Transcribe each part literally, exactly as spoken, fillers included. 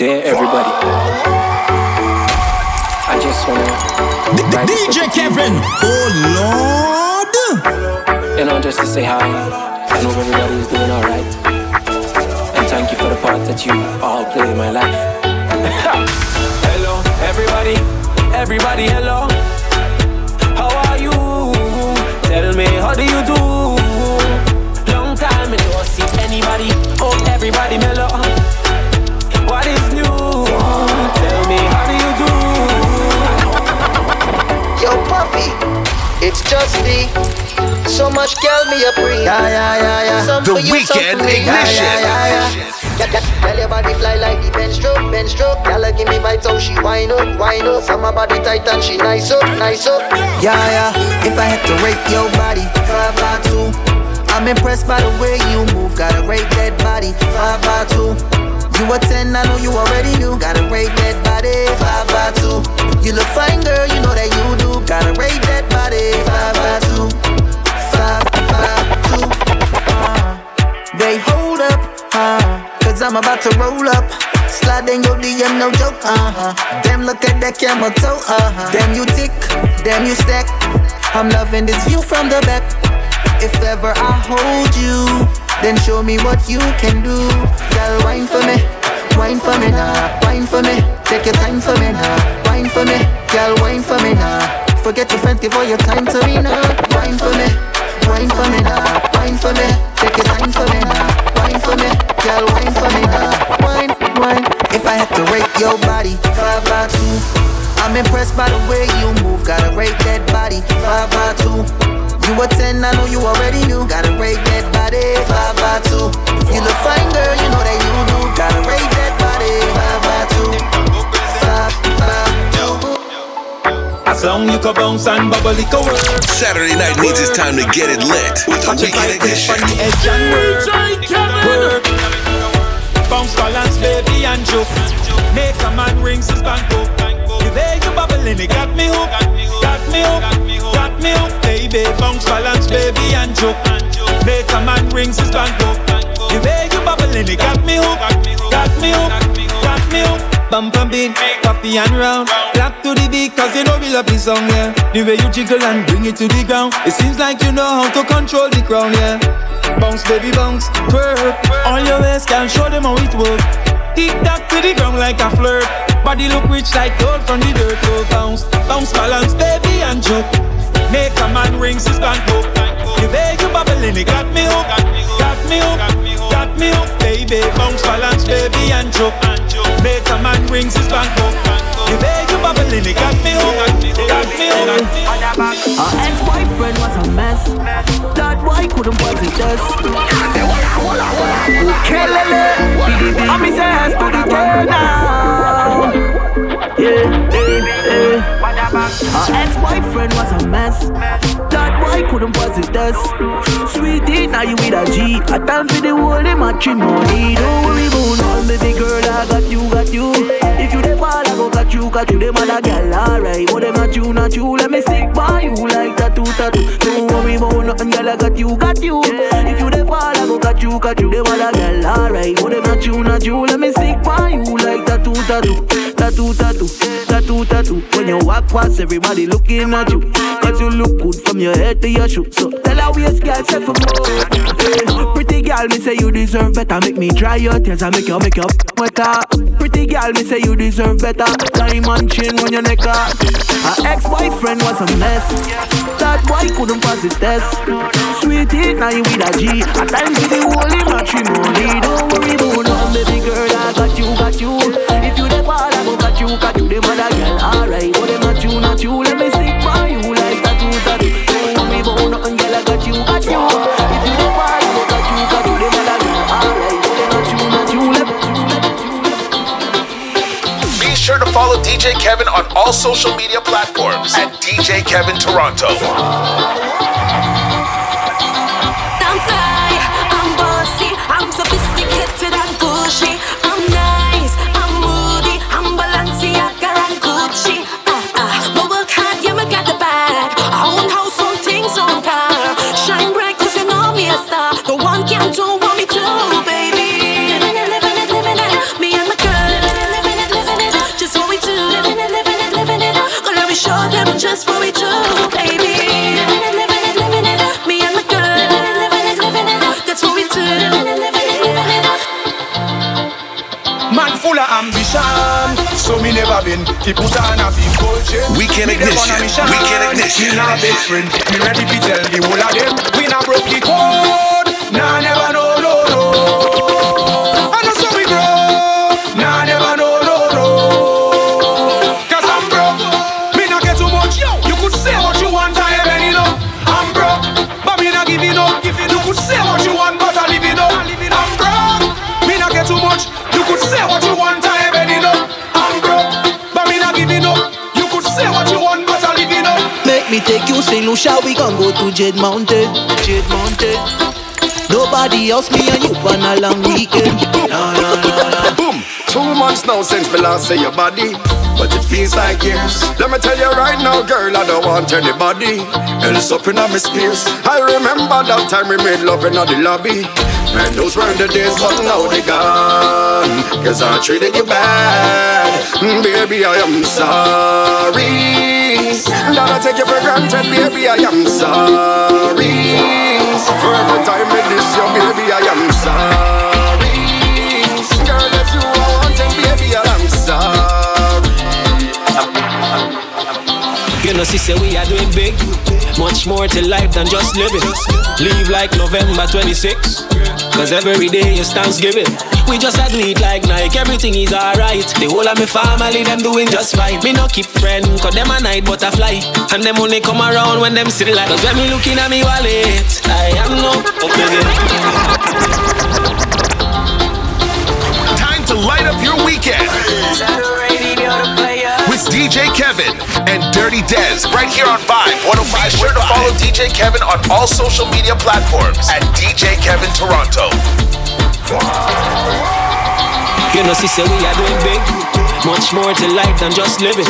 dare everybody. I just wanna ride D J Kevin. Oh Lord. You know, just to say hi. I know everybody is doing alright, and thank you for the part that you all play in my life. Hello, everybody. Everybody, hello. How are you? Tell me, how do you do? Long time I don't see anybody. Oh, everybody, mellow. What is new? Tell me, how do you do? Yo, puppy, it's just me. So much girl me a pre. Yeah, yeah, yeah, yeah. Some the weekend ignition. Yeah, yeah, yeah, yeah. Girl, yeah, your body fly like the bench stroke, bench stroke. Girl, give me vibes so she wind up, wind up. From my body tight and she nice up, nice up. Yeah, yeah. If I had to rate your body, five by two. I'm impressed by the way you move. Gotta rate that body, five by two. You a ten, I know you already knew. Gotta rate that body, five by two. You look fine, girl, you know that you do. Gotta rate that body, five by two. Five by two. Uh, they hold up, uh, cause I'm about to roll up. Slide in your D M, no joke, uh-huh. Damn, look at that camera toe, uh-huh. Damn, you tick, damn, you stack. I'm loving this view from the back. If ever I hold you, then show me what you can do. Girl, wine for me, wine for me now, wine for me. Take your time for me now, wine for me. Girl, wine for me now. Forget your friends, give all your time to me now. Wine for me, wine for me now, wine for me. Take your time for me now, wine for me. Girl, wine for me now, wine, wine. If I had to rate your body, five by two. I'm impressed by the way you move. Gotta rate that body, five by two. You a ten, I know you already knew. Gotta rate that body, five by two. You look fine, girl, you know that you do. Gotta rate that body, five by two. Five by two. As long you can bounce and bubble, it can work. Saturday night means it's time to get it lit with the weekend edition. Bounce, balance, baby, and joke. Make a man rings his banko. You there, you bubbling, it got me hooked. Got me hooked, got me hooked. Baby, bounce, balance, baby, and joke. Make a man rings his banko. The way you bubbling, it got me hooked. Got me hooked, got me hooked. Bump and beat, copy and round. Clap to the beat, cause you know we love this song, yeah. The way you jiggle and bring it to the ground. It seems like you know how to control the crown, yeah. Bounce, baby, bounce, twerk. On your waist, girl, show them how it works. Tick-tock to the ground like a flirt. Body look rich like gold from the dirt. Oh, bounce, bounce, balance, baby, and joke. Make a man rings his banko. The way you bubbling, it got me hooked. Got me hooked, got me hooked. Baby, bounce, balance, baby, and joke. Make a man rings his banko. The way you bubbling, it got me hooked. Got me hooked. Her ex-boyfriend was a mess. That boy couldn't pass the test. Killing it. I'm his ass, but he can't now. Yeah, yeah, yeah. Her ex-boyfriend was a mess. That boy couldn't pass the test. Sweetie, now you with a G. I time for the whole in matrimony. Don't worry about all me, big girl, I got you, got you. If you dey fall, I go got you, got you. Them other girl, alright, but them not you, not you. Let me stick by you like tattoo, tattoo. Don't worry about nothing, girl, I got you, got you. If you dey fall, I go got you, got you. Them other girl, alright, but them not you, not you. Let me stick by you like tattoo, tattoo. Tattoo, tattoo, tattoo, tattoo. When you walk past, everybody looking at you. Cause you look good from your head to your shoes. So tell her waist, girl, say for more. Pretty girl, me say you deserve better. Make me dry your tears and make you, make you better. Pretty girl, me say you deserve better. Diamond chain on your neck. Her ex-boyfriend was a mess. That boy couldn't pass his test. Sweetie, now you with a G. At times you the holy matrimony. Don't worry about no baby girl, I got you, got you. If you the fall, I go got you, got you. Them other girl, alright, but them not you, not you. Let me stick by you like that you, that you. Don't worry about nothing, girl, I got you, got you. If you the fall, I go got you, got you. Them other girl, alright, but them not you, not you. Let me be sure to follow D J Kevin on all social media platforms at D J Kevin Toronto. I'm fly, I'm bossy, I'm sophisticated and gushy. I'm nice, I'm moody, I'm Balenciaga and Gucci. Ah ah, but work hard, yeah, we got the bag. Own house, own things, own car. Shine bright, cause you know me a star. The one can't do what me do, baby. Living it, living it, living it. Me and my girl. full of ambition. So me never been fi put on a big gold chain. We can ignition, we can ignition. Me not best friend, me ready fi tell the whole of them. We not broke the code, nah never know, no, no. And that's how we grow, nah never know, no, no. Cause I'm broke, me not get too much, yo. You could say what you want, I ain't even know. I'm broke, but me not giving up. You could say what you want, but I live it up. I'm broke, me not get too much. You could say what you want, I ain't even know. Me take you Saint Lucia, we can go to Jade Mountain, Jade Mountain. Nobody else, me and you on a long weekend. Boom, nah, nah, nah, nah. Boom. Two months now since me last see your body, but it feels like years. Let me tell you right now, girl, I don't want anybody else up in my space. I remember that time we made love in the lobby. Man, those were the days, but now they gone. Cause I treated you bad. Baby, I am sorry that I take you for granted, baby, I am sorry. For every time I diss you, baby, I am sorry. Girl, if you are wanting, baby, I am sorry. You know, she say we are doing big. Much more to life than just living. Live like November twenty-sixth, cause every day is Thanksgiving. We just had need like Nike, everything is alright. The whole of my family, them doing just fine. Me no keep friend, cause them a night butterfly. And them only come around when them see the light. Cause when me looking at me wallet, I am no okay. Time to light up your weekend with D J Kevin and Dirty Dez right here on Vibe one oh five. Be sure to follow D J Kevin on all social media platforms at D J Kevin Toronto. You know, she say we are doing big. Much more to life than just living.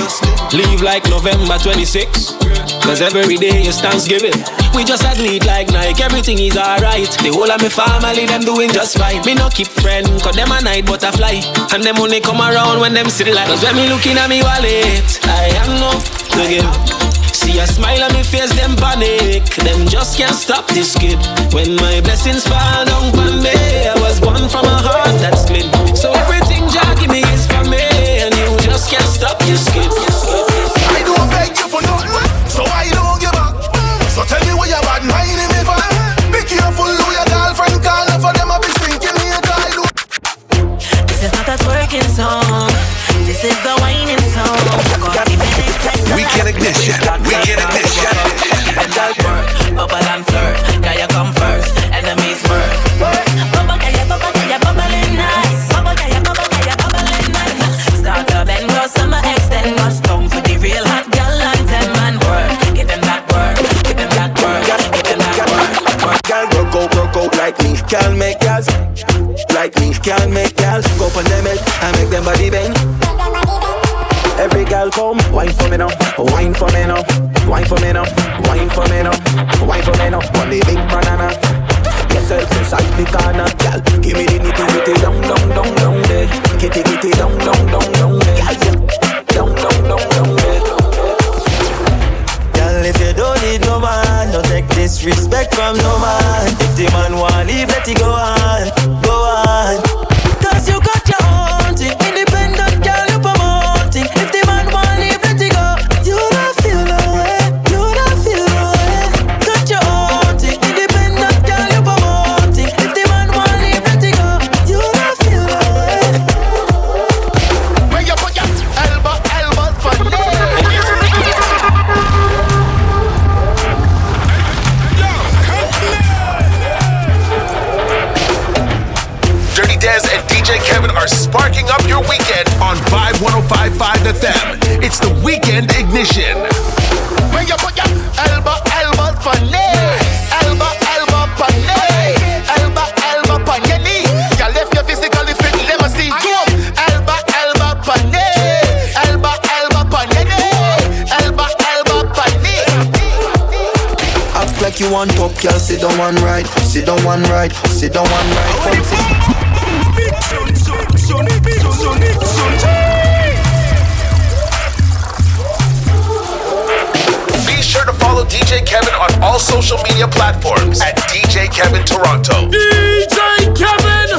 Live like November twenty-sixth, cause every day is Thanksgiving. We just had lead like Nike, everything is alright. The whole of my family, them doing just fine. Me no keep friend, cause them a night butterfly. And them only come around when them see the light. Cause when me looking at me wallet, I am no again. See a smile on me face, them panic. Them just can't stop this kid. When my blessings fall down on me, I was born from a heart that's clean. So everything Jah give me is for me, and you just can't stop this kid. I don't beg you for nothing, so I don't give up. So tell me where your bad mind in me for. Be careful who your girlfriend call her for, them I be stinking me a guy. This is not a twerking song. This is the whining song. We can ignition, we can ignition. And I'll work, Papa and flirt. Kaya come first, enemies work. Papa Kaya, Papa Kaya, bubbling nice. Papa Kaya, Papa Kaya, bubbling nice. Start up and go, summer extend. Go strong for the real hot girl and ten man work. Give them that work, give them that work, give them that work. Girl, work out, work out like me. Can't make girls like me. Can't make girls go for them head and make them body bang. Every girl come, wine for me now, wine for me now, wine for me now, wine for me now, wine for me now. Only big banana, yourself inside the corner, girl. Give me the nitty gritty, down, down, down, down there. Kitty, kitty, down, down, down, down there. Down, down, down, down there. Girl, if you don't need no man, don't take disrespect from no man. If the man want leave, let it go on, go on. Cause you got your own thing, independent girl. If the man won't leave, let it go. You don't feel no way, you don't feel no way. Got your own thing, independent girl, you promote it. If the man won't leave, let it go. You don't feel no way. When you put your elbow, elbow for me. Dirty Dez and D J Kevin are sparking up your weekend on Vibe one oh five point five F M. It's the Weekend Ignition. When you put your elbow, elbow for me, elbow, elbow for me, elbow, elbow for your knee. You left your physically fit, never see you. Elbow, elbow for me, elbow, elbow for your knee, elbow, elbow for me. Act like you on top, girl. Sit down one right, sit down one right, sit down one right. Come sit. Be sure to follow D J Kevin on all social media platforms at D J Kevin Toronto. D J Kevin!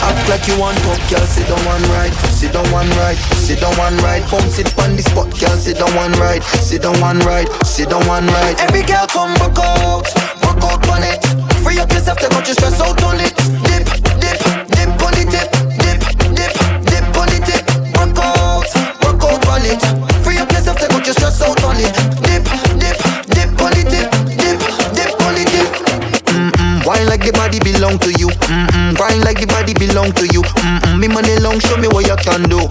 Act like you one top, girl, sit down one right, sit down one right, sit down one right. Bounce it on the spot, girl, sit down one right, sit down one right, sit down one right. Every girl come back out, back out on it. Free up yourself, take out your stress out on it. Dip, dip, dip on the tip, dip, dip, dip on the tip. Back out, back out on it. Free up yourself, take out your stress out on it. Dip, dip, dip on the tip, dip, dip on the tip. Mm-mm, wine like the body belong to you. Mm-mm, wine like the body belong to you. Mm-mm, me money long, show me what you can do.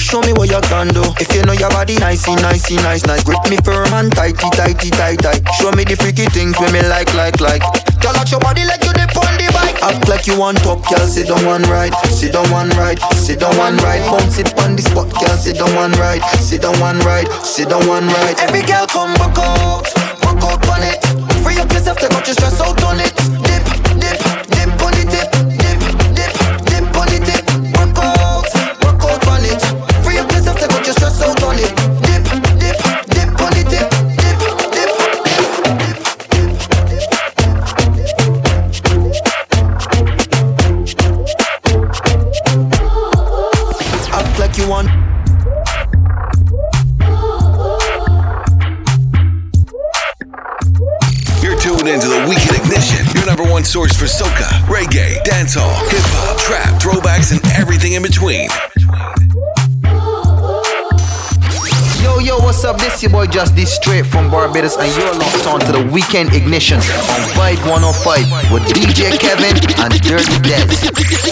Show me what you can do. If you know your body nicey, nicey, nice, nice. Grip me firm and tighty, tighty, tight, tight. Show me the freaky things when me like, like, like. Girl, act your body like you dip on the bike. Act like you on top, girl, sit down one right, sit down one right, sit down one right. Bounce it on the spot, girl, sit down one right, sit down one right, sit down one right. Every girl come back out, back out on it. Free up yourself, take out your stress out on it. Dip, dip, dip on the tip, dip, dip, dip on the tip. Back out, back out on it. Free up yourself, take out your stress out on it. Dip, dip, dip on the tip, dip, dip, dip, dip. You want you're tuned into the Weekend Ignition, your number one source for soca, reggae, dancehall, hip-hop, trap, throwbacks, and everything in between. Yo, yo, what's up? This your boy Just D straight from Barbados, and you're locked on to the Weekend Ignition on Vibe one oh five with D J Kevin and Dirty Dez.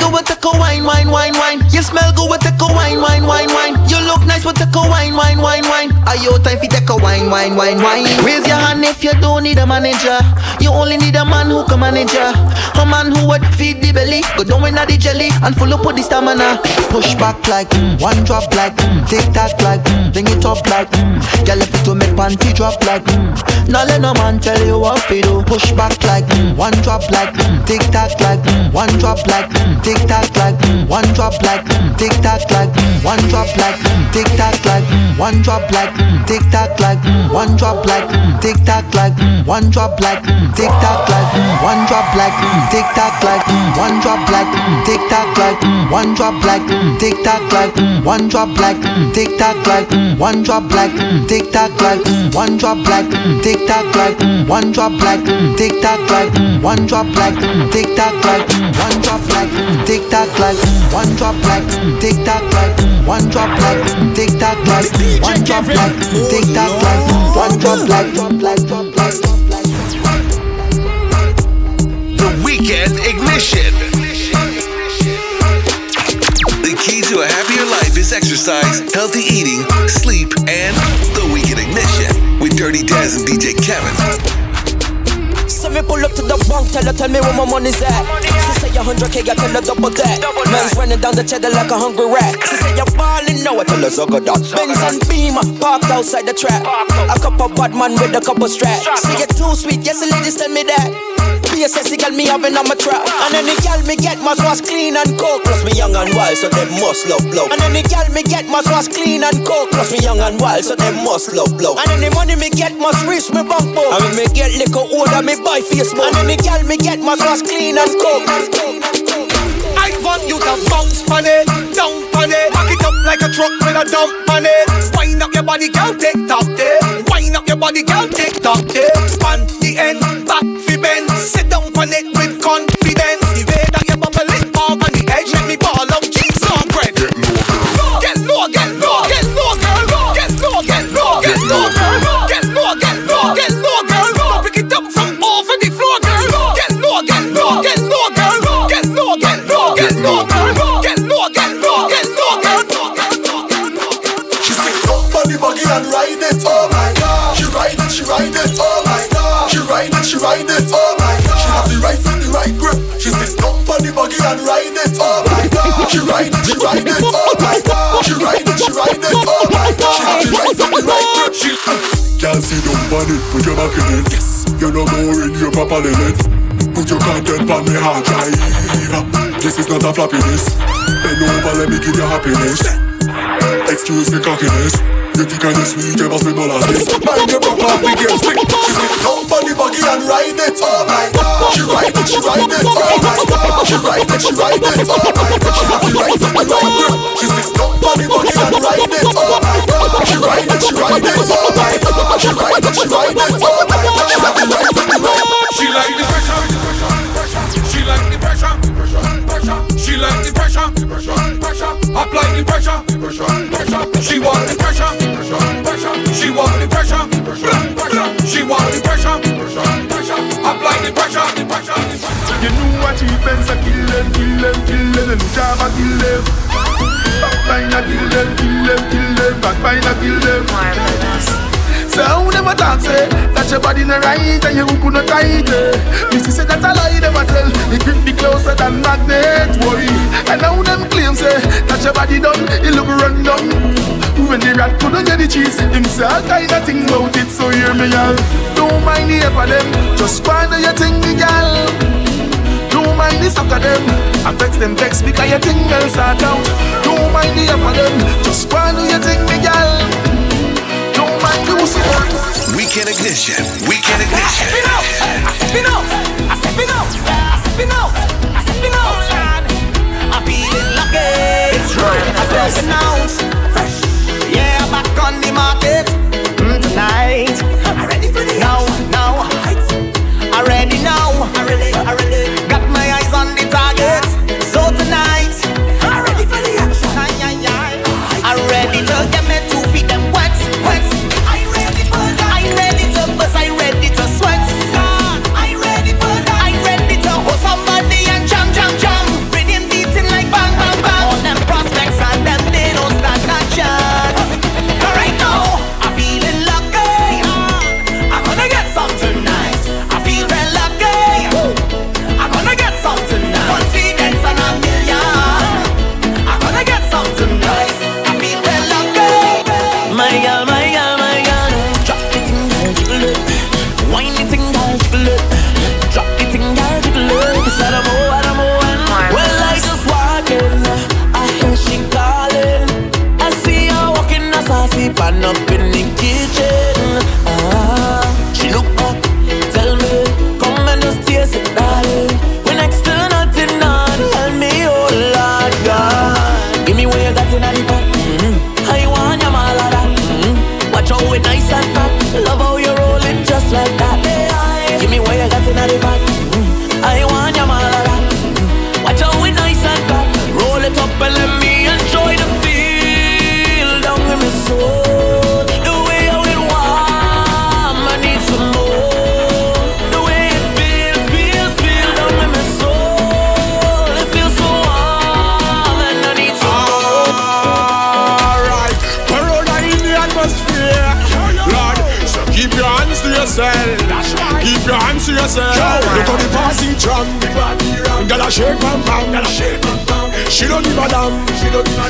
Go with a co wine, wine, wine, wine. You smell good with a co wine, wine, wine, wine. You look nice with a co wine, wine, wine, wine. Are you time for take a wine, wine, wine, wine? Raise your hand if you don't need a manager. You only need a man who can manage ya. A man who would feed the belly, go down with the jelly and full up with the stamina. Push back like mm, one drop like mm, take that like mm, bring it up like mm. Girl, if it to make panty drop like mm. Now let no man tell you what to do. Push back like mm, one drop like mm, take that like mm, one drop like mm. Tick tock like mm, one drop like mm, tick tock like mm, one drop like mm, tick tock like mm, one drop like mm, tick tock like mm, one drop like mm, tick tock like mm, one drop like mm, tick tock like mm, one drop like mm, tick tock like mm, one drop like mm, tick tock like mm, one drop like mm, tick tock like mm, one drop like mm, tick tock like mm, one drop like mm, tick tock like mm, one drop like mm, tick tock like mm, one drop like mm, tick tock like mm, one drop like mm, tick tock like mm, one drop like tick tock like one drop like tick tock like one drop like tick tock like one drop like tick tock like one drop like the Weekend Ignition. The key to a happier life is exercise, healthy eating, sleep, and the Weekend Ignition with Dirty Dez and D J Kevin. So me pull up to the bank, tell her, tell me where my money's at. She say a hundred K, I tell her double that. Man's running down the cheddar like a hungry rat. She say you're ballin', now I tell her sugar that. Benz and Beamer parked outside the trap. A couple bad man with a couple straps. She get too sweet, yes the ladies tell me that. Be a sexy girl, me having on my trap. And any girl me get, my sauce clean and cold. Plus me young and wild, so they must love blow. And any girl me get, my sauce clean and cold. Plus me young and wild, so they must love blow. And any money me get, must reach me bank book. And when me get liquor order, me buy face more. And any girl me get, my sauce clean and cold. I want you to bounce on it, dump on it. Pack it up like a truck with a dump on it. Wind up your body, girl, tick tock there. Wind up your body, girl, tick tock there. Span the end, back fi bend. Sit down on it with confidence. The way that you bubble it up on the edge, let me ball out cheese on bread. Get low, get low, get low, get low, girl, low. Get low, get low, get low, girl, low. Get low, get low, get low, girl, low. Pick it up from over the floor, girl, low. Get low, get low, get low, girl, low. Get low, get low, get low, girl, low. Get low, get low, get low, girl, low. She pick up on the buggy and ride it, oh my God. She ride it, she ride it, oh my God. She ride it, she ride it, oh my God. She have the right foot, the right grip. She sits down on the buggy and ride it, oh my God. She ride it, she ride it, oh my God. She ride it, she ride it, oh my God. She have the right foot, the right grip. She can't sit down on it, put your back in it. You're no more in your proper limit. Put your content on me hard drive. This is not a flappiness. Bend over, let me give you happiness. Excuse me cockiness. You think I'm sweet, you must be more like this. Mind your proper big game stick. She sit down on the buggy and ride it, oh my God. She ride it, she ride it, oh my God. ride it, she ride it, oh my God. She ride it, I ride it. She says, don't body body and ride it, oh my God. She ride it, she ride it, oh my God. She ride it, she ride it, oh my God. She ride it, ride it, ride it. She like the pressure, she like the pressure, she like the pressure, apply the pressure, she want the pressure, she want the pressure, she want the pressure, apply the pressure, the pressure. You know what you pensa, kill them, kill them, kill them, and Java kill them. Backbine a kill them, kill them, kill them, backbine a kill them. So I never dance, eh? That your body no right and your hook no tight, eh? Missy said that a lie, never tell. It grip me closer than magnet, worry. And now them claims, eh? That your body done, it look run down. When the rat couldn't get the cheese, him say all kind of thing about it, so hear me, y'all. Don't mind the effort them, just find out your thing, me, y'all. Don't mind the sucker them, I vex them vex because your thing else are down. Don't mind the effort them, just find out your thing, me, y'all. Weekend ignition, weekend ignition. I spin out, I spin out, I spin out, I spin out, I I'm feeling lucky. It's right. I'm broken out, fresh. Yeah, back on the market mm, tonight. I'm ready for the now, now. I'm ready now. I'm ready, I'm ready. Got my eyes on the target, so tonight. I'm ready for the action. I'm ready to get me to feed them wet, wet.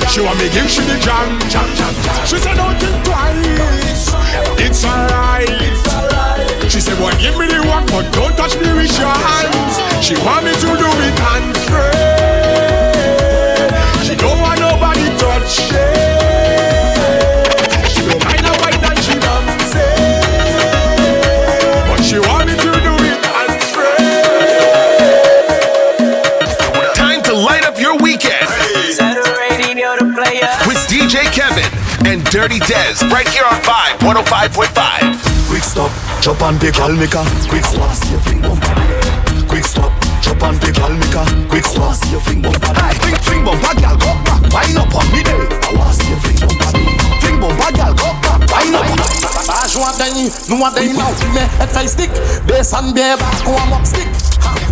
She want me give she the jam, jam, jam, jam. She said don't think twice, it's alright. She said boy give me the work but don't touch me with your hands. She want me to do it and pray. She don't want nobody touch her. She don't mind her white and she dance it. But she want me to do it and pray. Time to light up your weekend. D J Kevin and Dirty Dez right here on Vibe one oh five point five. Quick stop, chop and pick all make a quick slash your finger. Quick stop, chop and pick all make a quick slash your finger. Think think about what y'all got back, wine up on me day. I was your finger. Think about what y'all got back, wine up. I want them, no want them now. Me head face stick, bass and bare back, go on up stick.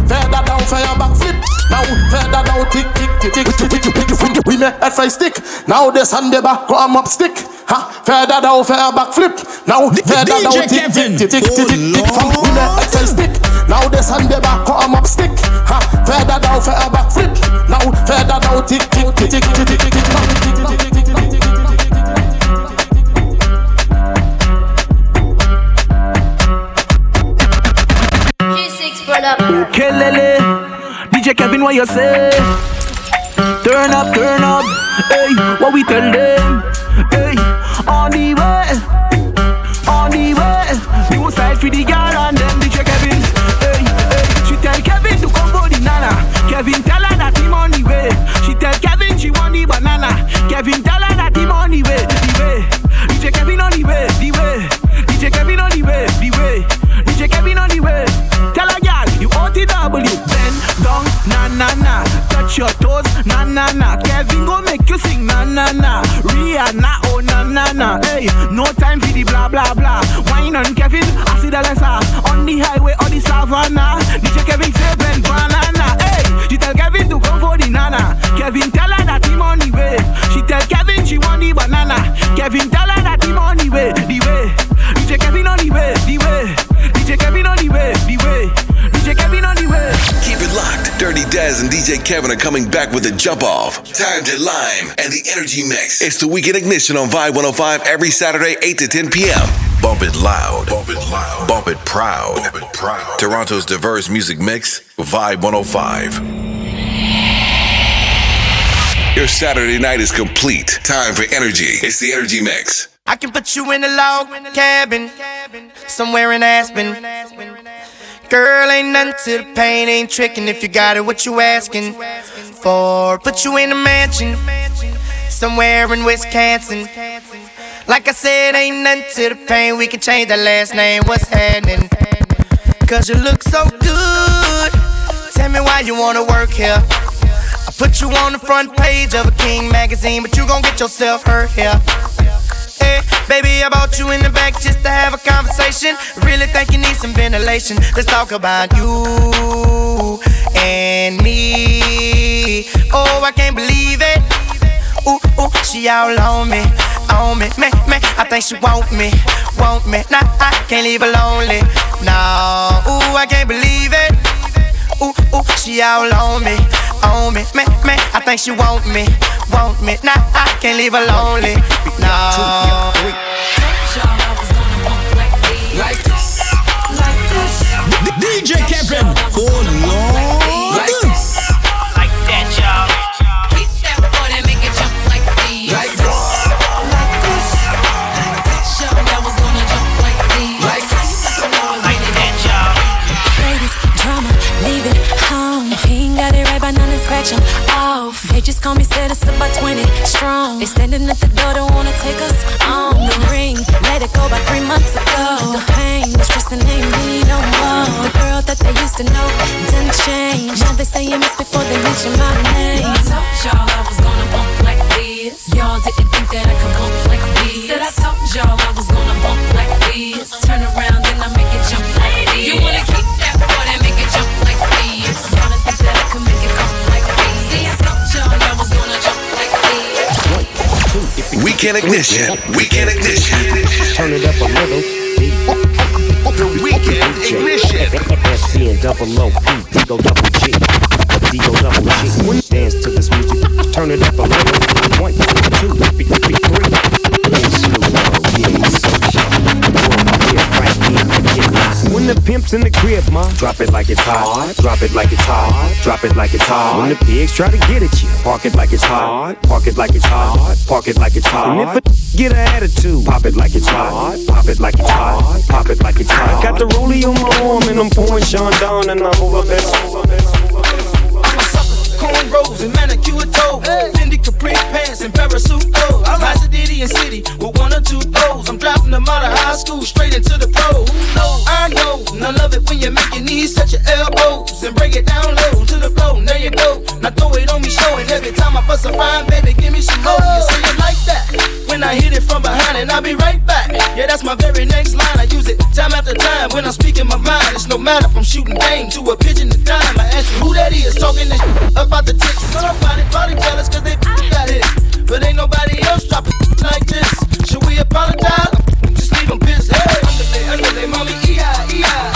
Feather down, fire back flip. Now feather down, tick, tick, tick, tick, tick, tick, tick. We make head face stick. Now this and the back arm up stick. Ha, feather down, fire back flip. Now feather down, tick, tick, tick, tick, tick. We make head face stick. Now this and the back arm up stick. Ha, feather down, fire back flip. Now feather down, tick, tick, tick, tick, tick, tick, tick. Okay, Lele, D J Kevin, what you say? Turn up, turn up, hey, what we tell them? Hey, on the way, on the way, new side for the girl and them, D J Kevin, hey, hey, she tell Kevin to come for the nana, Kevin tell her that na na. Kevin gon' make you sing na na na. Rihanna oh na na na. Hey, no time for the blah blah blah. Wine on Kevin, I see the lesser. On the highway or the savannah, D J Kevin say blend banana. Hey, she tell Kevin to come for the nana. Kevin tell her that him on the way. She tell Kevin she want the banana. Kevin tell her that him on the way, the way. D J Kevin on the way, the way. D J Kevin on the way, the way. D J Kevin on the way. Keep it locked. Dirty Dez and D J Kevin are coming back with a jump off. Time to Lime and the Energy Mix. It's the Weekend Ignition on Vibe one oh five every Saturday, eight to ten p.m. Bump it loud. Bump it loud. Bump it proud. Bump it proud. Toronto's diverse music mix, Vibe one oh five. Your Saturday night is complete. Time for energy. It's the Energy Mix. I can put you in a log cabin, somewhere in Aspen. Girl, ain't nothing to the pain, ain't tricking if you got it, what you asking for. Put you in a mansion, somewhere in Wisconsin. Like I said, ain't nothing to the pain, we can change that last name, what's happening? Cause you look so good, tell me why you wanna work here. I put you on the front page of a King magazine, but you gon' get yourself hurt here. Baby, I bought you in the back just to have a conversation. Really think you need some ventilation. Let's talk about you and me. Oh, I can't believe it. Ooh, ooh, she all on me, on me, me, me. I think she want me, want me. Nah, I can't leave her lonely, no. Ooh, I can't believe it. Ooh, ooh, she all on me, on me, me, me. I think she want me, want me. Nah, I can't leave her lonely, no. Like this, like this. D J Kevin, oh Lord. Like this, like that, y'all. Keep that board and make it jump like these. Like this, like this. Like this, y'all. That was gonna jump like these. Like this, like that, y'all. Ladies, drama, leave it home. He ain't got it right by none and scratch him off. They just call me, said it's about twenty strong. They standing at the door, don't wanna take us on. The ring, let it go by three months ago. To know done change. Now they say you missed before they mention my name. I told y'all I was gonna bump like this. Y'all didn't think that I could bump like this. Said I told y'all I was gonna bump like this. Turn around and I make it jump like this. You wanna keep that boy and make it jump like this. Wanna think that I could make it come like this. See, I told y'all I was gonna jump like this. Weekend Ignition. Weekend Ignition. Turn it up a little. The Weekend Ignition. S C and double O P D O double G D O double G. Dance to this music. Turn it up a little. One, two, three, three, three. When the pimp's in the crib, ma, drop it like it's hot. Drop it like it's hot. Drop it like it's hot. When the pigs try to get at you, park it like it's hot. Park it like it's hot. Park it like it's hot. Get an attitude, pop it like it's hot, pop it like it's hot, pop it like it's hot. I got the rollie on my arm and I'm pouring Sean down and I'm over this. I'm a sucker, cornrows and manicured toe, Fendi capri pants and parasuit clothes. I ride to Diddy and City with one or two O's. I'm dropping them out of high school straight into the pro. Who knows? I know, and I love it when you make your knees touch your elbows and break it down low to the floor. There you go, now throw it on me, show it every time I bust a rhyme, baby, give me some more. You say it like that. When I hit it from behind and I'll be right back. Yeah, that's my very next line. I use it time after time when I'm speaking my mind. It's no matter if I'm shooting game to a pigeon to dime. I ask you who that is talking this shit about the tits. So nobody probably jealous cause they got hit. But ain't nobody else dropping like this. Should we apologize? Just leave them pissed. Hey, underlay, underlay, mommy, E I, E I.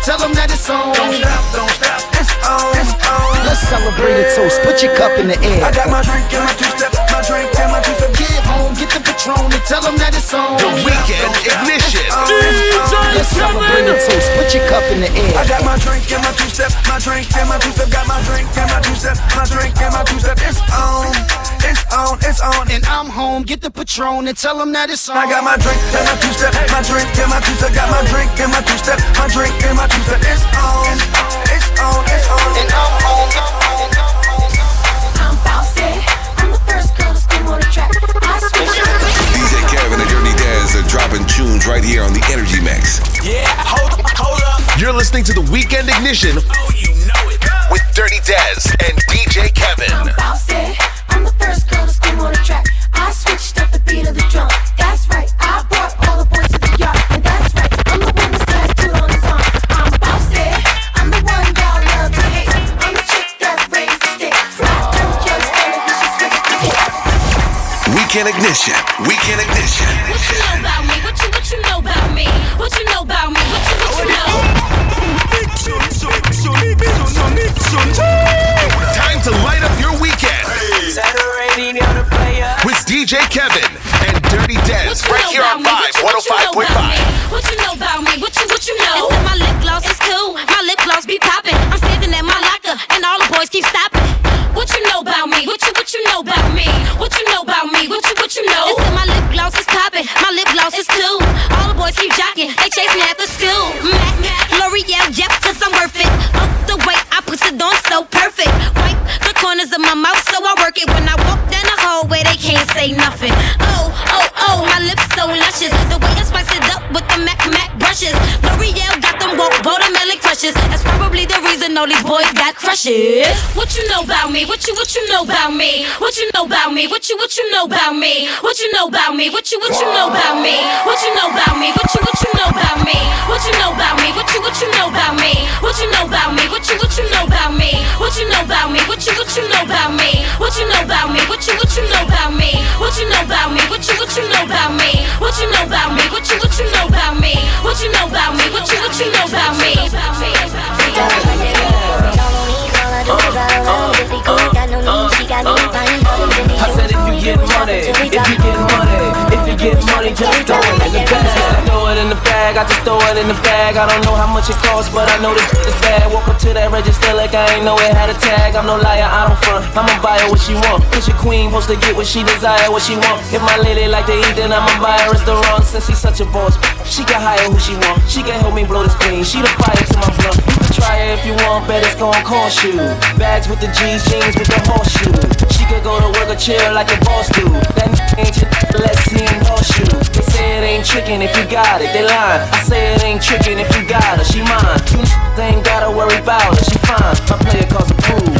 Tell them that it's on. Don't stop, don't stop, it's on, it's on. Let's celebrate a toast, put your cup in the air. I got my drink and my two-step, my drink and my two-step. Get home, get the Patron and tell them that it's on. The Weekend Ignition. D J Kevin. Let's celebrate a toast, put your cup in the air. I got my drink and my two-step, my drink and my two step, got my drink and my two step, my drink and my two step. It's on, it's on, it's on, and I'm home. Get the Patron and tell them that it's on. I got my drink and my two step, my drink and my two step, got my drink and my two step, my drink and my two step. It's on, it's on, it's on, and I'm home. I'm bouncing. I'm the first girl to scream on the track. I switch. D J Kevin and Dirty Dez are dropping tunes right here on the Energy Max. Yeah, hold up, hold up. You're listening to the Weekend Ignition. Oh, you know it. With Dirty Dez and D J Kevin. I'm bossy. I'm the first girl to scream on the track. I switched up the beat of the drum. That's right. I brought all the boys to the yard. And that's right. I'm the one that's got two on the song. I'm bossy. I'm the one y'all love to hate. I'm the chick that raised the stakes. I don't care if you should switch the game. Weekend Ignition. We can ignition. What you know about me? What you what you know about me? What you know about me? What you what you know? Time to light up your weekend. Saturating out a player with D J Kevin and Dirty Dez right here on Vibe one oh five point five. What you know about me? What you what you know? Except my lip gloss is cool. My lip gloss be popping. I'm standing at my locker and all the boys keep stopping. What you know about me? What you what you know about me? What you know about me? What you what you know? Except my lip gloss is popping, my lip gloss is cool. All the boys keep jocking, they chase me after school. Mac, L'Oreal, yep, 'cause I'm worth it. Up the way I put it on, so perfect. Wipe the corners of my mouth, so I work it. When I walk down the hallway, they can't say nothing. Oh, oh, oh, my lips so luscious. The way I spice it up with the Mac Mac brushes. L'Oreal got them woke watermelon crushes. That's probably the reason all these boys got crushes. What you know about me? What you what you know about me? What you know about me? What you what you know about me? What you know about me? What you what you know about me? What you know about me? What you what you know about me? What you know about me? What you what you know about me? What you know about me? What you what you know about me? What you know about me? What you what you know about me? What you know about me? What you what you know about me? What you know about me? What you what you know about me? What you know about me? What you what you know about me? What you know about me? What you what you know about me? I said if you get money, if you get money, if you get money, just throw it in the bag. Throw it in the bag, I just throw it in the bag. I don't know how much it costs, but I know this is bad. Walk up to that register like I ain't know it had a tag. I'm no liar, I don't front, I'ma buy her what she want. Cause your queen wants to get what she desire, what she want. If my lady like to eat, then I'ma buy her restaurant. Since she's such a boss, she can hire who she want. She can help me blow this clean, she the fire to my blunt. You can try it if you want, bet it's gon' cost you. Bags with the G's, jeans with the horseshoe. She could go to work or chill like your boss do. That n***a ain't your n***a, let's see him horseshoe. They say it ain't trickin' if you got it, they lying. I say it ain't trickin' if you got her, she mine. You n***a ain't gotta worry about her, she fine. My player calls approved, you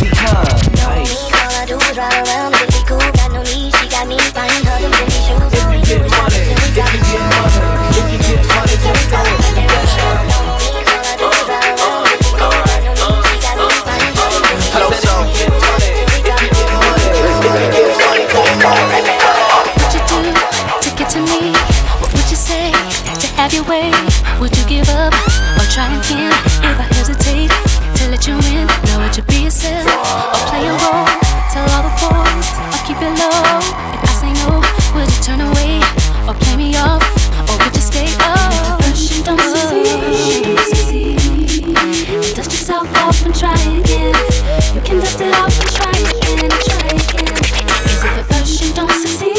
be kind. Nice. All I do is ride around, really cool. Got no need, she got me buying her them Fendi shoes. If you get money, if you get money, if you get money, just throw it in the bag. Have your way, would you give up or try again? If I hesitate to let you in, know would you be yourself or play a role? Tell all the boys I'll keep it low. If I say no, would you turn away or play me off, or would you stay up? Push and don't succeed. Dust yourself off and try again. You can dust it off and try again, and try again. Is it the push and don't succeed?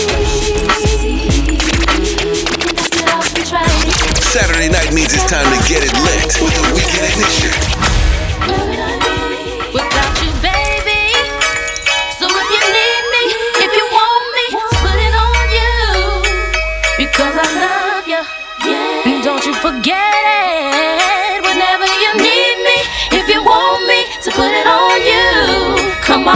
Dust it off and try again. Saturday night means it's time to get it lit with the Weekend Ignition. Without you, baby. So if you need me, if you want me, just put it on you. Because I love you. Yeah. And don't you forget it. Whenever you need me, if you want me, to put it on you. Come on.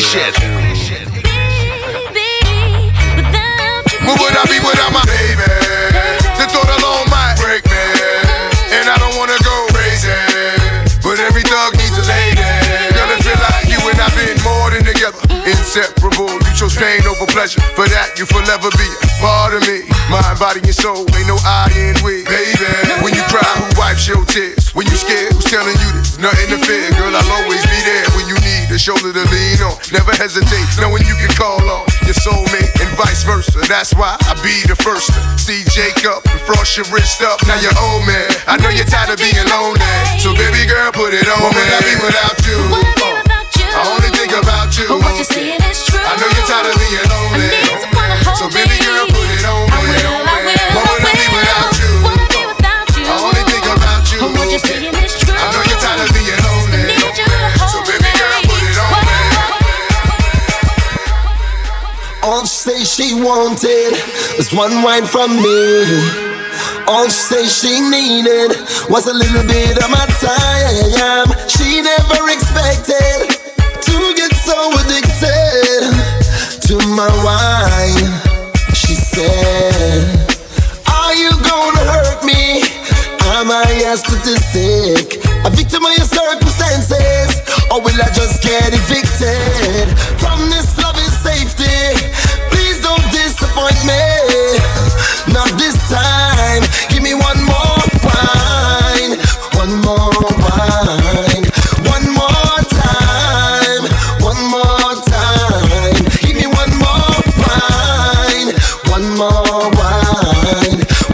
Shit. Baby, without you, what would I be without my baby? The thought alone might break me, and I don't wanna go crazy. But every thug needs a lady. Girl, it feel like you and I've been more than together, inseparable. You chose pain over pleasure. For that, you forever be a part of me. Mind, body, and soul, ain't no I in with. Baby, when you cry, who wipes your tears? When you scared, who's telling you this? Nothing to fear, girl, I'll always be there. When you need a shoulder to lean on, never hesitate, knowing you can call on your soulmate and vice versa. That's why I be the first to see Jacob and frost your wrist up. Now you're old man, I know you're tired of being lonely, so baby girl, put it on. What would I be without you? What would I be without you? I only think about you. But what you're saying is true. I know you're tired of being lonely, so baby girl, put it on. I will, I will, I will. What would I be without you? What would I be without you? I only think about you. But what you're saying is true. I know you're tired of being lonely, so baby girl, put it on. All she say she wanted was one wine from me. All she said she needed was a little bit of my time. She never expected to get so addicted to my wine. She said, are you gonna hurt me? Am I a statistic, a victim of your circumstances, or will I just get evicted from this love and safety? Please don't disappoint me, not this time. Give me one more wine, one more wine, one more time, one more time. Give me one more wine, one more wine,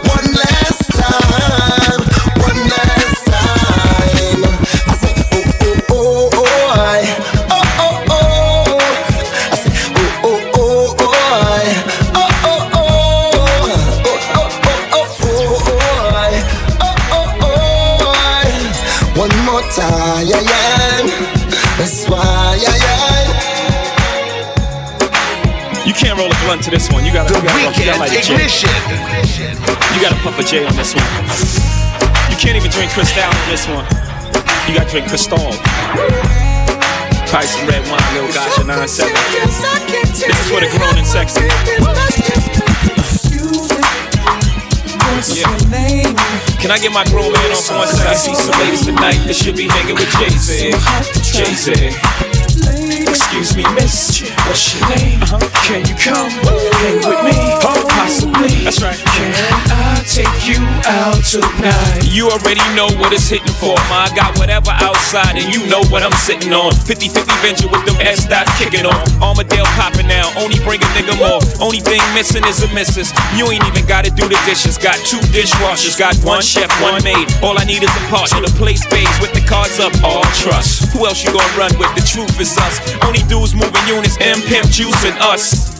one last time, one last time. I say oh oh oh oh I, oh oh oh. I say oh oh oh oh I, oh. I am. That's why I am. You can't roll a blunt to this one. You gotta, you gotta, pump, you gotta light a J. You gotta puff a J on this one. You can't even drink Cristal on this one. You gotta drink Cristal. Try some red wine, little gosh, a nine seven. This is for the grown and sexy. Yeah. Can I get my grown man on for one second? I see some ladies tonight that should be hanging with Jay-Z. Jay-Z. Excuse me, miss. What's your name? Uh-huh. Can you come hang with me? Oh, possibly. That's right. Can I take you out tonight? You already know what it's hitting for, ma. I got whatever outside, and you know what I'm sitting on. fifty-fifty venture with them S dots kicking on. Armadale popping now. Only bring a nigga more. Only thing missing is a missus. You ain't even gotta do the dishes. Got two dishwashers. Got one chef, one maid. All I need is a partner to play spades with the cards up. All trust. Who else you gonna run with? The truth is us. Only dudes moving units, M Pimp Juice and us.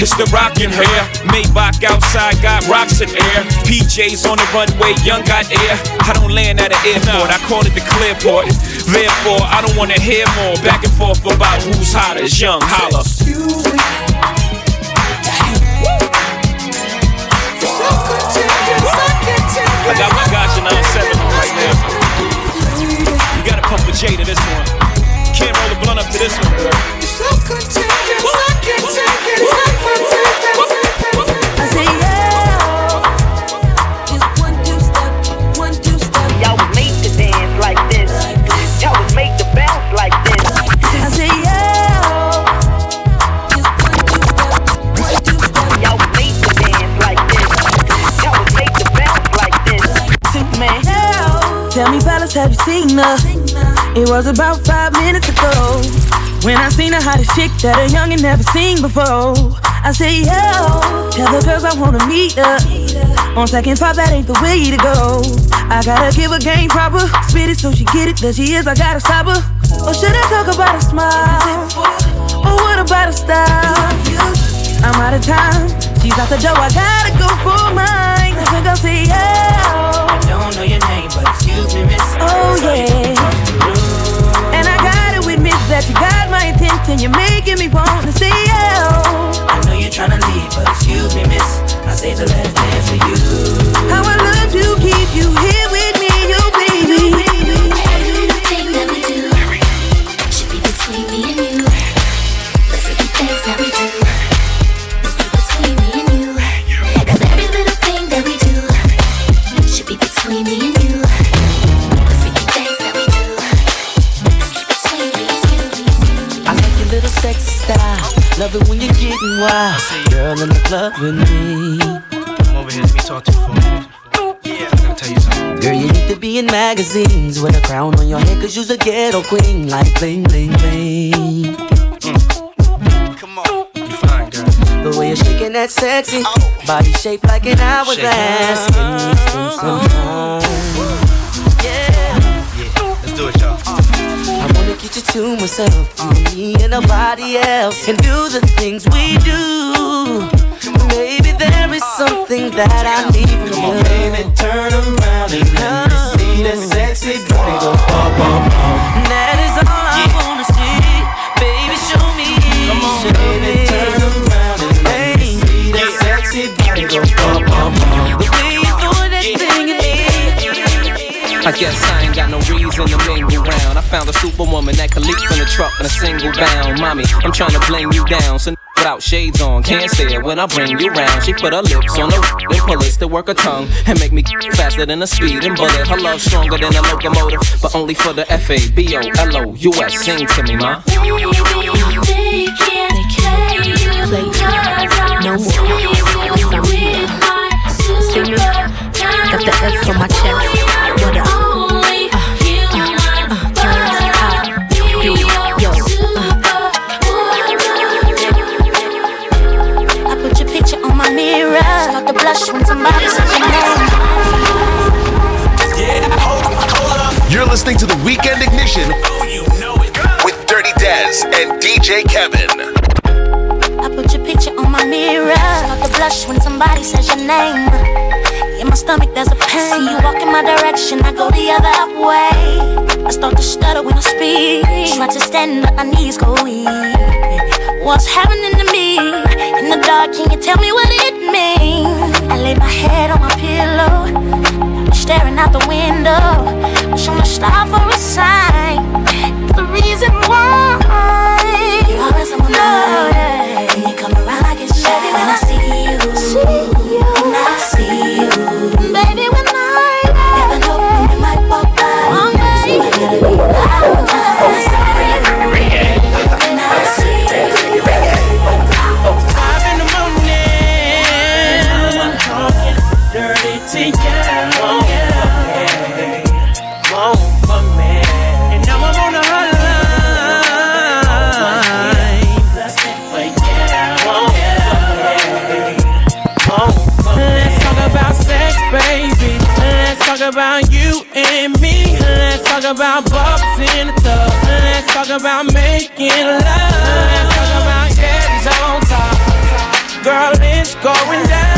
It's the rockin' hair, Maybach outside, got rocks in air. P Js on the runway, young got air. I don't land at an airport, I call it the Clearport. Therefore, I don't wanna hear more back and forth about who's hotter, it's young, holla. Excuse me. I got my gotcha nine seven right now. You gotta pump a J to this one. Can't roll the blunt up to this one, girl. You're so contagious, I can't take it, I can't take it, I say yeah. Just one, two step, one, two step. Y'all would make the dance like this. Y'all would make the bounce like this. I say yeah. Just one, two step, one, two step. Y'all would make the dance like this. Y'all would make the bounce like this. Superman, tell me fellas, have you seen her? It was about five minutes ago when I seen a hottest chick that a youngin' never seen before. I say, yo, tell the girls I wanna meet up. On second thought, that ain't the way to go. I gotta give a game proper. Spit it so she get it. There she is, I gotta stop her. Or should I talk about a smile? Or what about a style? I'm out of time. She's out the door, I gotta go for mine. I think I'll say, yo, I don't know your name, but excuse me, miss. Oh, yeah. That you got my attention, you're making me want to say oh. I know you're trying to leave, but excuse me, miss. I say the last dance for you. How I love to keep you here with me, you baby. Everything that we do should be between me and you. The freaky things that we do must be between me and you. 'Cause every little thing that we do should be between me and you. Sexy style, love it when you're getting wild, girl in the club with me. salted for. Yeah, I gotta tell you something. Girl, you need to be in magazines with a crown on your head, cause you's a ghetto queen. Like bling, bling, bling. Mm. Come on, you fine, girl. The way you're shaking that sexy oh. body shaped like an hourglass. Oh. Yeah. Yeah, let's do it, y'all. I wanna get you to myself, uh, me and nobody else, and do the things we do. Baby, there is something that I need from you. Come on, baby, turn around and let me see that sexy body go bump, bump, bump. That is all I wanna see. Baby, show me. Come on, baby, turn around and let me see that sexy body go bump, bump, bump. The way you doing that thing in me. I guess I ain't got no reason to mingle round. I found a superwoman that can leap from the truck in a single bound. Mommy, I'm trying to blame you down. So without shades on, can't stare when I bring you round. She put her lips on the r- then pull us to work her tongue and make me faster than a speeding bullet. Her love stronger than a locomotive, but only for the F A B O L O U S. Sing to me, ma. Baby, they can't play you no more. See me, got the F on my chest. What up? Start to blush when somebody says your name. Yeah, hold up, hold up. You're listening to the Weekend Ignition oh, you know it, with Dirty Dez and D J Kevin. I put your picture on my mirror. Start to blush when somebody says your name. In my stomach there's a pain. See you walk in my direction, I go the other way. I start to stutter when I speak. Try to stand, but my knees go weak. What's happening to me? In the dark, can you tell me what it means? I lay my head on my pillow, staring out the window. Wish I'm a star for a sign. It's the reason why you always on my mind. When you come around, I get shabby when I see you. When I see you, baby, when I never know when it might pop by. One day, so I gotta be out. When I see you. Dirty yeah, oh, yeah, won't for me. And now I'm on a hotline. Let's talk about sex, baby. Let's talk about you and me. Let's talk about bumps in the tub. Let's talk about making love. Let's talk about cherries on top. Girl, it's going down.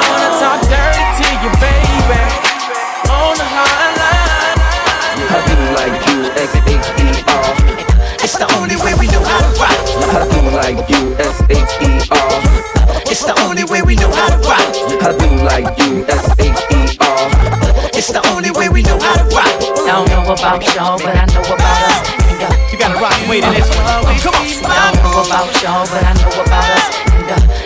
I wanna talk dirty to you, baby, on the hotline. I do like you, S H E R. It's the only way we know how to rock. I do like you, S H E R. It's the only way we know how to rock. I do like you, S H E R. It's the only way we know how to rock. I don't know about y'all, but I know about us. You gotta rock and wait in this one. Come on. I don't know about y'all, but I know about us.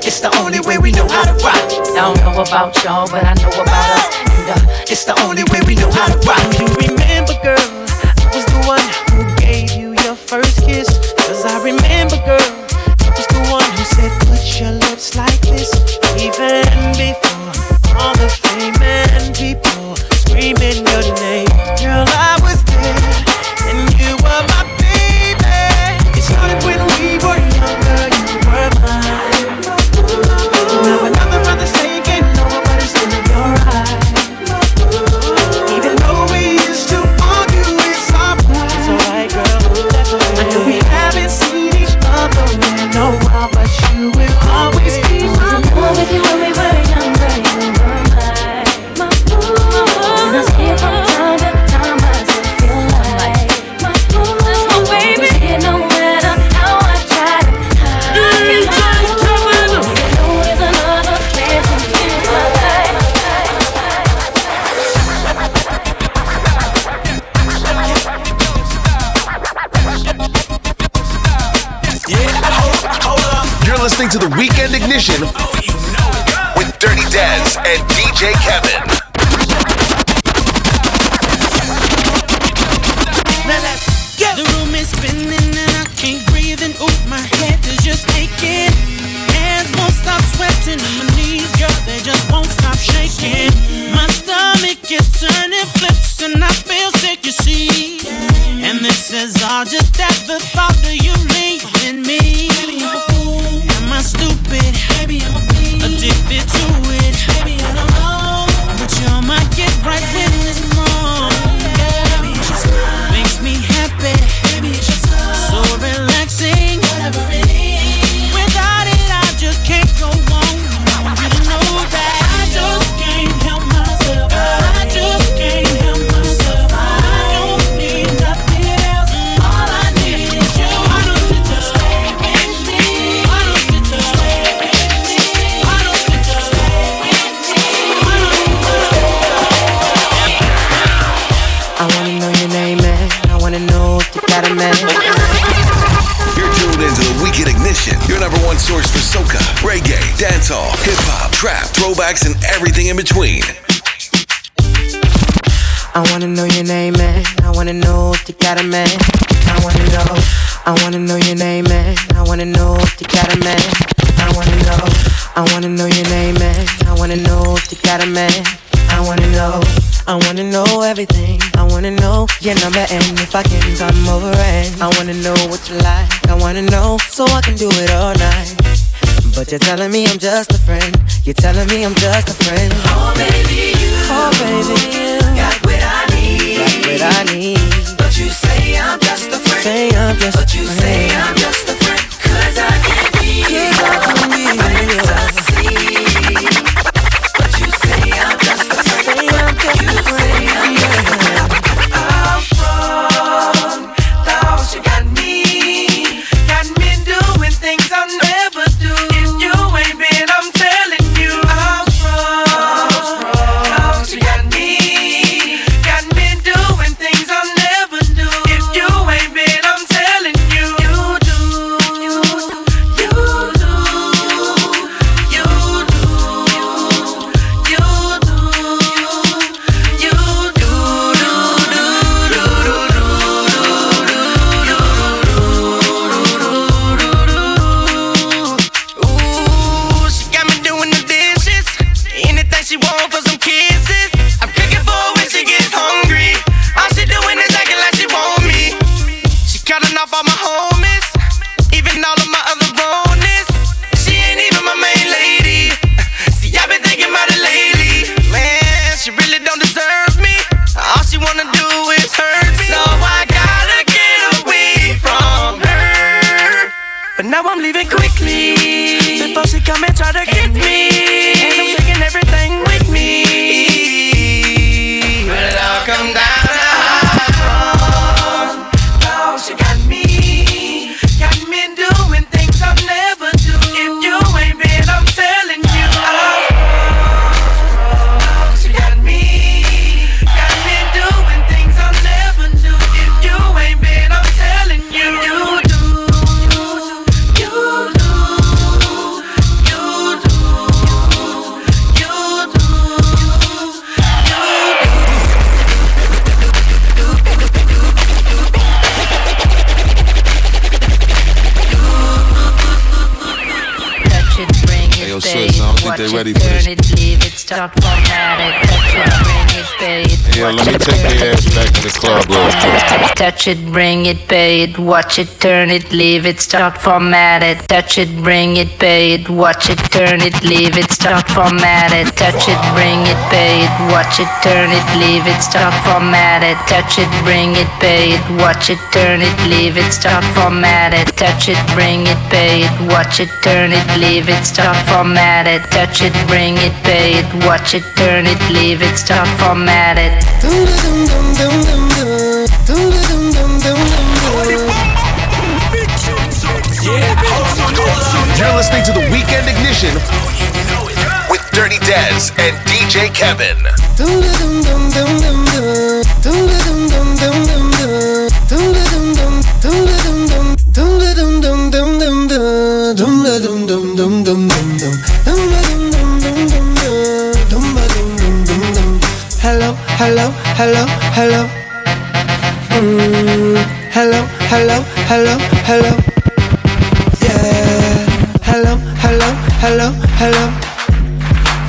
It's the only way we know how to rock. I don't know about y'all, but I know about us. And, uh, it's the only way we know how to rock. You remember, girl, I was the one who gave you your first kiss. Cause I remember, girl, I was the one who said, put your lips like this. Even before all the fame and people screaming your name. Girl, I was there, and you were my baby. It started when we were younger, you were mine. Now another brother's taken, nobody's in your eyes. Even though we used to argue, it's alright. It's alright, girl. That's alright. And we haven't seen each other in a while, but you will always be my love. I was in love with you when we were younger, you were mine. My boy. And I was here from time to time, I still feel like my boy. Oh, baby. I was here no matter how I tried to hide. Mm-hmm. Listening to the Weekend Ignition oh, you know it, with Dirty Dez and D J Kevin. Now let's go. The room is spinning and I can't breathe, and ooh, my head is just aching. Hands won't stop sweating, and my knees, girl, they just won't stop shaking. soca, reggae, dancehall, hip-hop, trap, throwbacks, and everything in between. I wanna know your name, man. I wanna know if you got a man. I wanna know. I wanna know your name, man. I wanna know if you got a man. I wanna know. I wanna know your name, man. I wanna know if you got a man. I wanna know. I wanna know everything. I wanna know your number and if I can come over and I wanna know what you like. I wanna know so I can do it all night. But you're telling me I'm just a friend. You're telling me I'm just a friend. Oh baby, you, oh, baby, you got what I need. Got what I need. But you say I'm just a friend. Say I'm just but you say I'm just a friend. Cause I can be. Cause I can be. Friends I see. But you say I'm just a friend. Say I'm just you a friend. Say I'm just a friend. I'm strong. Thought you got me. Got me doing things I never do. If you ain't been, I'm telling you. I'm strong. Thought you got me. Got me doing things I never do. If you ain't been, I'm telling you. You do. You do. You do. You do. You do. You do. Ooh, she got me doing the dishes. Anything she want for some kisses. I'm cooking for her when she gets hungry. All she doing is acting like she want me. She cutting off all my homies, even all of my other bonus. She ain't even my main lady. See, I've been thinking about it lately. Man, she really don't deserve me. All she wanna do is hurt me. So I gotta get away from her. But now I'm leaving quickly. Before she come and try to get me. And I'm taking everything with me. But it all come down to Oh, she got me. Got me doing things I've never do. If you ain't been, I'm telling you. Oh, she got me. Got me doing things I'll never do. If you ain't been, I'm telling you. You do. You do. You do. You do. You do. Touch it, bring it, yo, stay sis, I don't it, think watch they ready it, for this. turn it, leave it, stop formatting. Touch it, bring it, pay it, Yeah, let watch me it, take turn their ass it, back to the club, bro. leave- Touch it, bring it, pay it, watch it, turn it, leave it, stop format it. Touch it, bring it, pay it, watch it, turn it, leave it, stop format it. Touch it, bring it, pay it, watch it, turn it, leave it, stop format it. Touch it, bring it, pay it, watch it, turn it, leave it, stop format it. Touch it, bring it, pay it, watch it, turn it, leave it, stop format it. Touch it, bring it, pay it, watch it, turn it, leave it, stop format it. You're listening to The Weekend Ignition with Dirty Dez and D J Kevin. Hello, hello, hello, hello. Mm, hello, hello, hello, hello. Yeah. Hello, hello, hello, hello.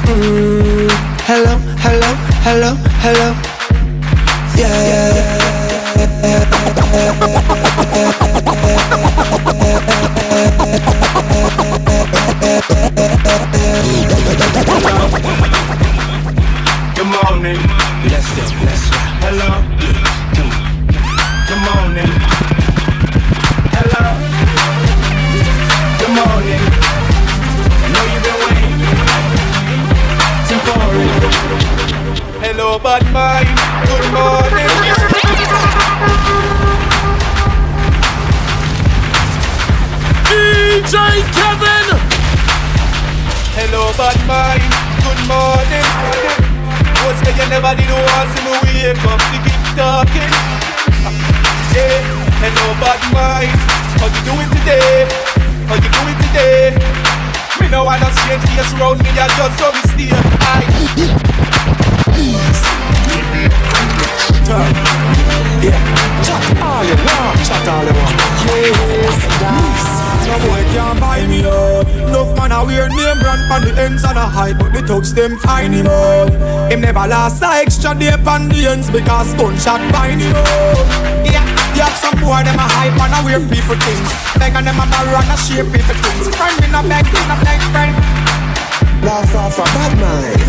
Mm, hello, hello, hello, hello. Yeah. Good morning. Let's go. Let's go. Hello. Good morning. Hello. Good morning. Know you've been waiting. Tim Foreign. Hello, bad mind. Good morning. D J Kevin. Hello, bad mind. Good morning. What's that you never did once in a wake up to keep talking? Yeah, hello bad mind. How you doing today? How you doing today? Now I don't see anything around me, I just so steer. I yeah, chat all you want, chat all you want. No boy can't buy me out. Enough man a wear name brand on the ends and a hide, but the touch them find him out. Him never last a extra day on the ends because gunshot bind him out. Yeah. You have some boy, them a hype and a wear people things. Beg and them a borrow and a share people things. Friend me no beg, me no beg friend. Laugh off a bad mind.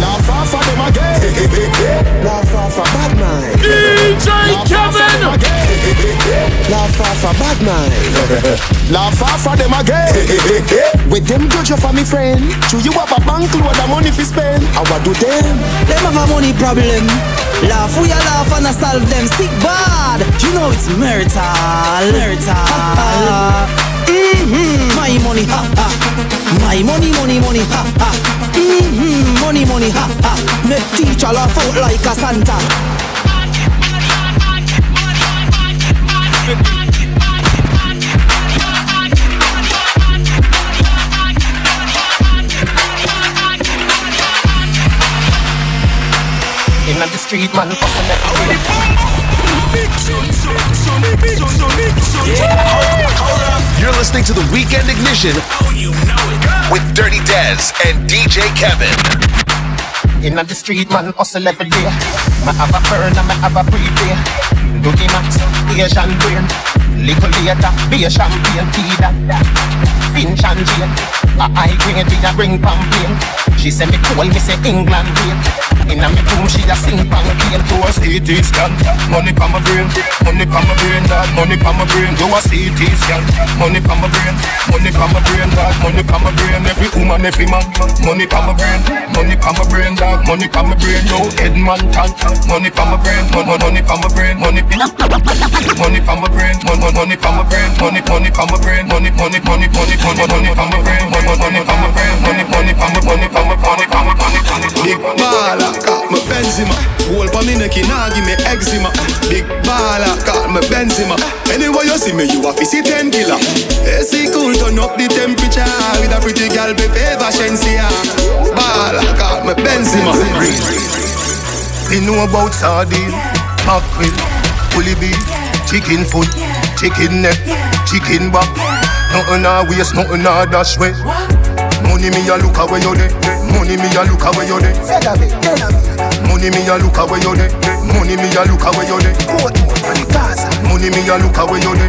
Laugh off of them again. Laugh off a bad mind. D J Kevin. Laugh off a bad mind. Laugh off of them again. With them grudge for me friend. Do you have a bank load of money fi spend? I what do them? Them have a money problem. Laugh, we a laugh and a solve them sick bad. You know it's marital, marital. Mm-hmm. My money, ha ha. My money, money, money, ha ha. Mm-hmm. Money, money, ha ha. Make teacher laugh out like a Santa. In the street, man, bustin' everywhere. You're listening to The Weekend Ignition with Dirty Dez and D J Kevin. In the street, man, hustle every day. I have a burn and I have a breathe. Do the max, Asian brain. Little later, be a champagne. Tea that Finch and Jade, I grade with a ring pampain. She say me cool, me say England great. Inna me room she a sing pampain. Do a C T scan, money pa my brain, money pa my brain, dad, money pa my brain. Do a C T scan, money pa my brain, money pa my brain, dad, money pa my brain. Every woman, every man, money pa my brain, money pa my brain, dad, money pa my brain. Yo, Edmund Tan, money pa my brain, money pa my brain, money money pa my brain, money pa my brain, money money pa my brain, money money money money. Money, money, money, money, money, money, money, money, money, money, money, money, money. Big baller, got me Benzema. Gold for me neck, nah give me eczema. Big baller, got me Benzema. Anyway you see me, you a fishy ten killer. A C cool, turn up the temperature with a pretty girl, be favor Shensia. Baller, got me Benzema. You know about sardine, mackerel, bully beef, chicken foot, chicken neck, chicken back. Nothing a waste, nothing a dash way. Money me a look away you dey. Money me a look away you dey. Money me a look away you dey. Money me a look away you dey. Money me a look away you dey. Money me a look away you dey.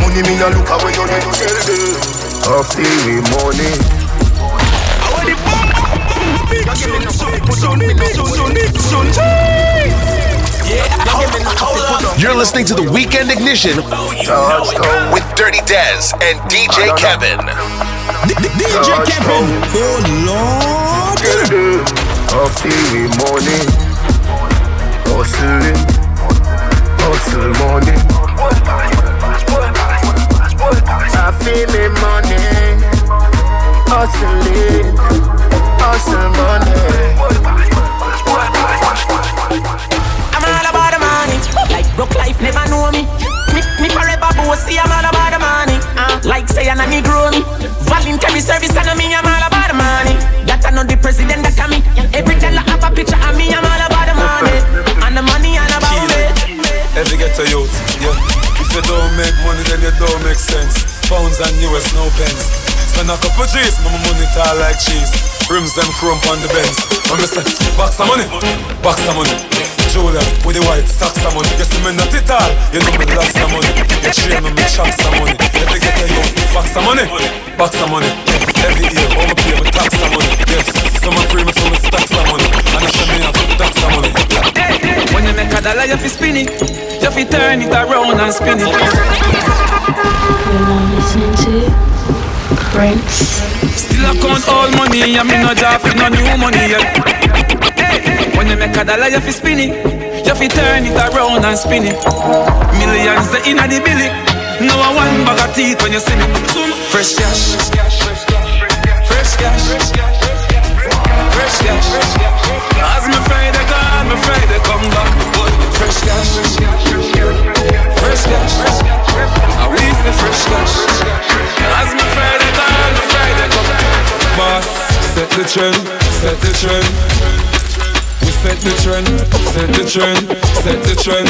Money me a look away you dey. After we money. I want the bomb, bomb, bomb, bomb. You're listening to The Weekend Ignition with Dirty Dez and D J Kevin. D J Kevin, oh Lord. Hustle money, hustling, hustle money. I feel the money, hustling, hustle money. Look, life never know me. Me, me forever bossy, I'm all about the money. Uh, like say I'm a Negro me. Voluntary service and me, I'm all about the money. That I know the president that come me. Every dollar I have a picture of me, I'm all about the money. And the money and about me. Every ghetto youth, yeah. If you don't make money, then you don't make sense. Pounds and U S no pence. Spend a couple G's, my money tall like cheese. Rims them crump on the Benz. I'm say, box of money, box of money. Julia, with the white socks and money. You see me not it all, you know me black some money. You train me, me chop some money. Let me get a young, box of money, box of money. Every year, all my pay, me tax some money. Yes, some of cream, some of stock some money. And I show me how to tax some money. Hey, hey. When you make a dollar, you fi spin it. You fi turn it around and spin it. You're not listening to Prince. Still I count all money, I mean no job for no new money, yeah. When you make a dollar, you fi spin it. You fi turn it around and spin it. Millions they inna the billy. No a one bag of teeth when you see me. Fresh cash, fresh cash, fresh cash, fresh cash, fresh cash. As me Friday gone, me Friday come back. Fresh cash, fresh cash, fresh cash. I leave me fresh cash. set the trend, set the trend. We set the trend, set the trend, set the trend.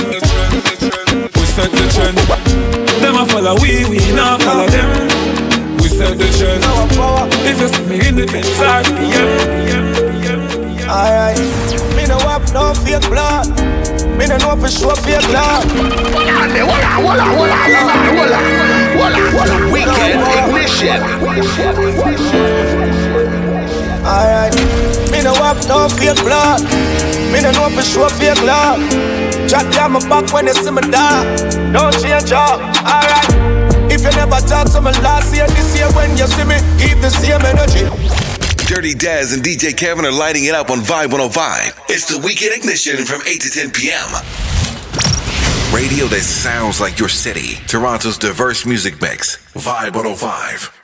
We set the trend. Them a follow we, we not follow them. We set the trend. If you see me in the Benz, I'll be here. Alright, me no have no fake blood. Me no know for sure for your club. Walla, walla, walla, walla, walla, walla. Weekend ignition. Alright. Me no have no fear blood. Me no know for sure for your club. Jack down my back when they see me die. Don't change up. Alright. If you never talk to me last year, this year when you see me, keep the same energy. Dirty Dez and D J Kevin are lighting it up on Vibe one oh five. It's the Weekend Ignition from eight to ten p.m. Radio that sounds like your city. Toronto's diverse music mix. Vibe one oh five.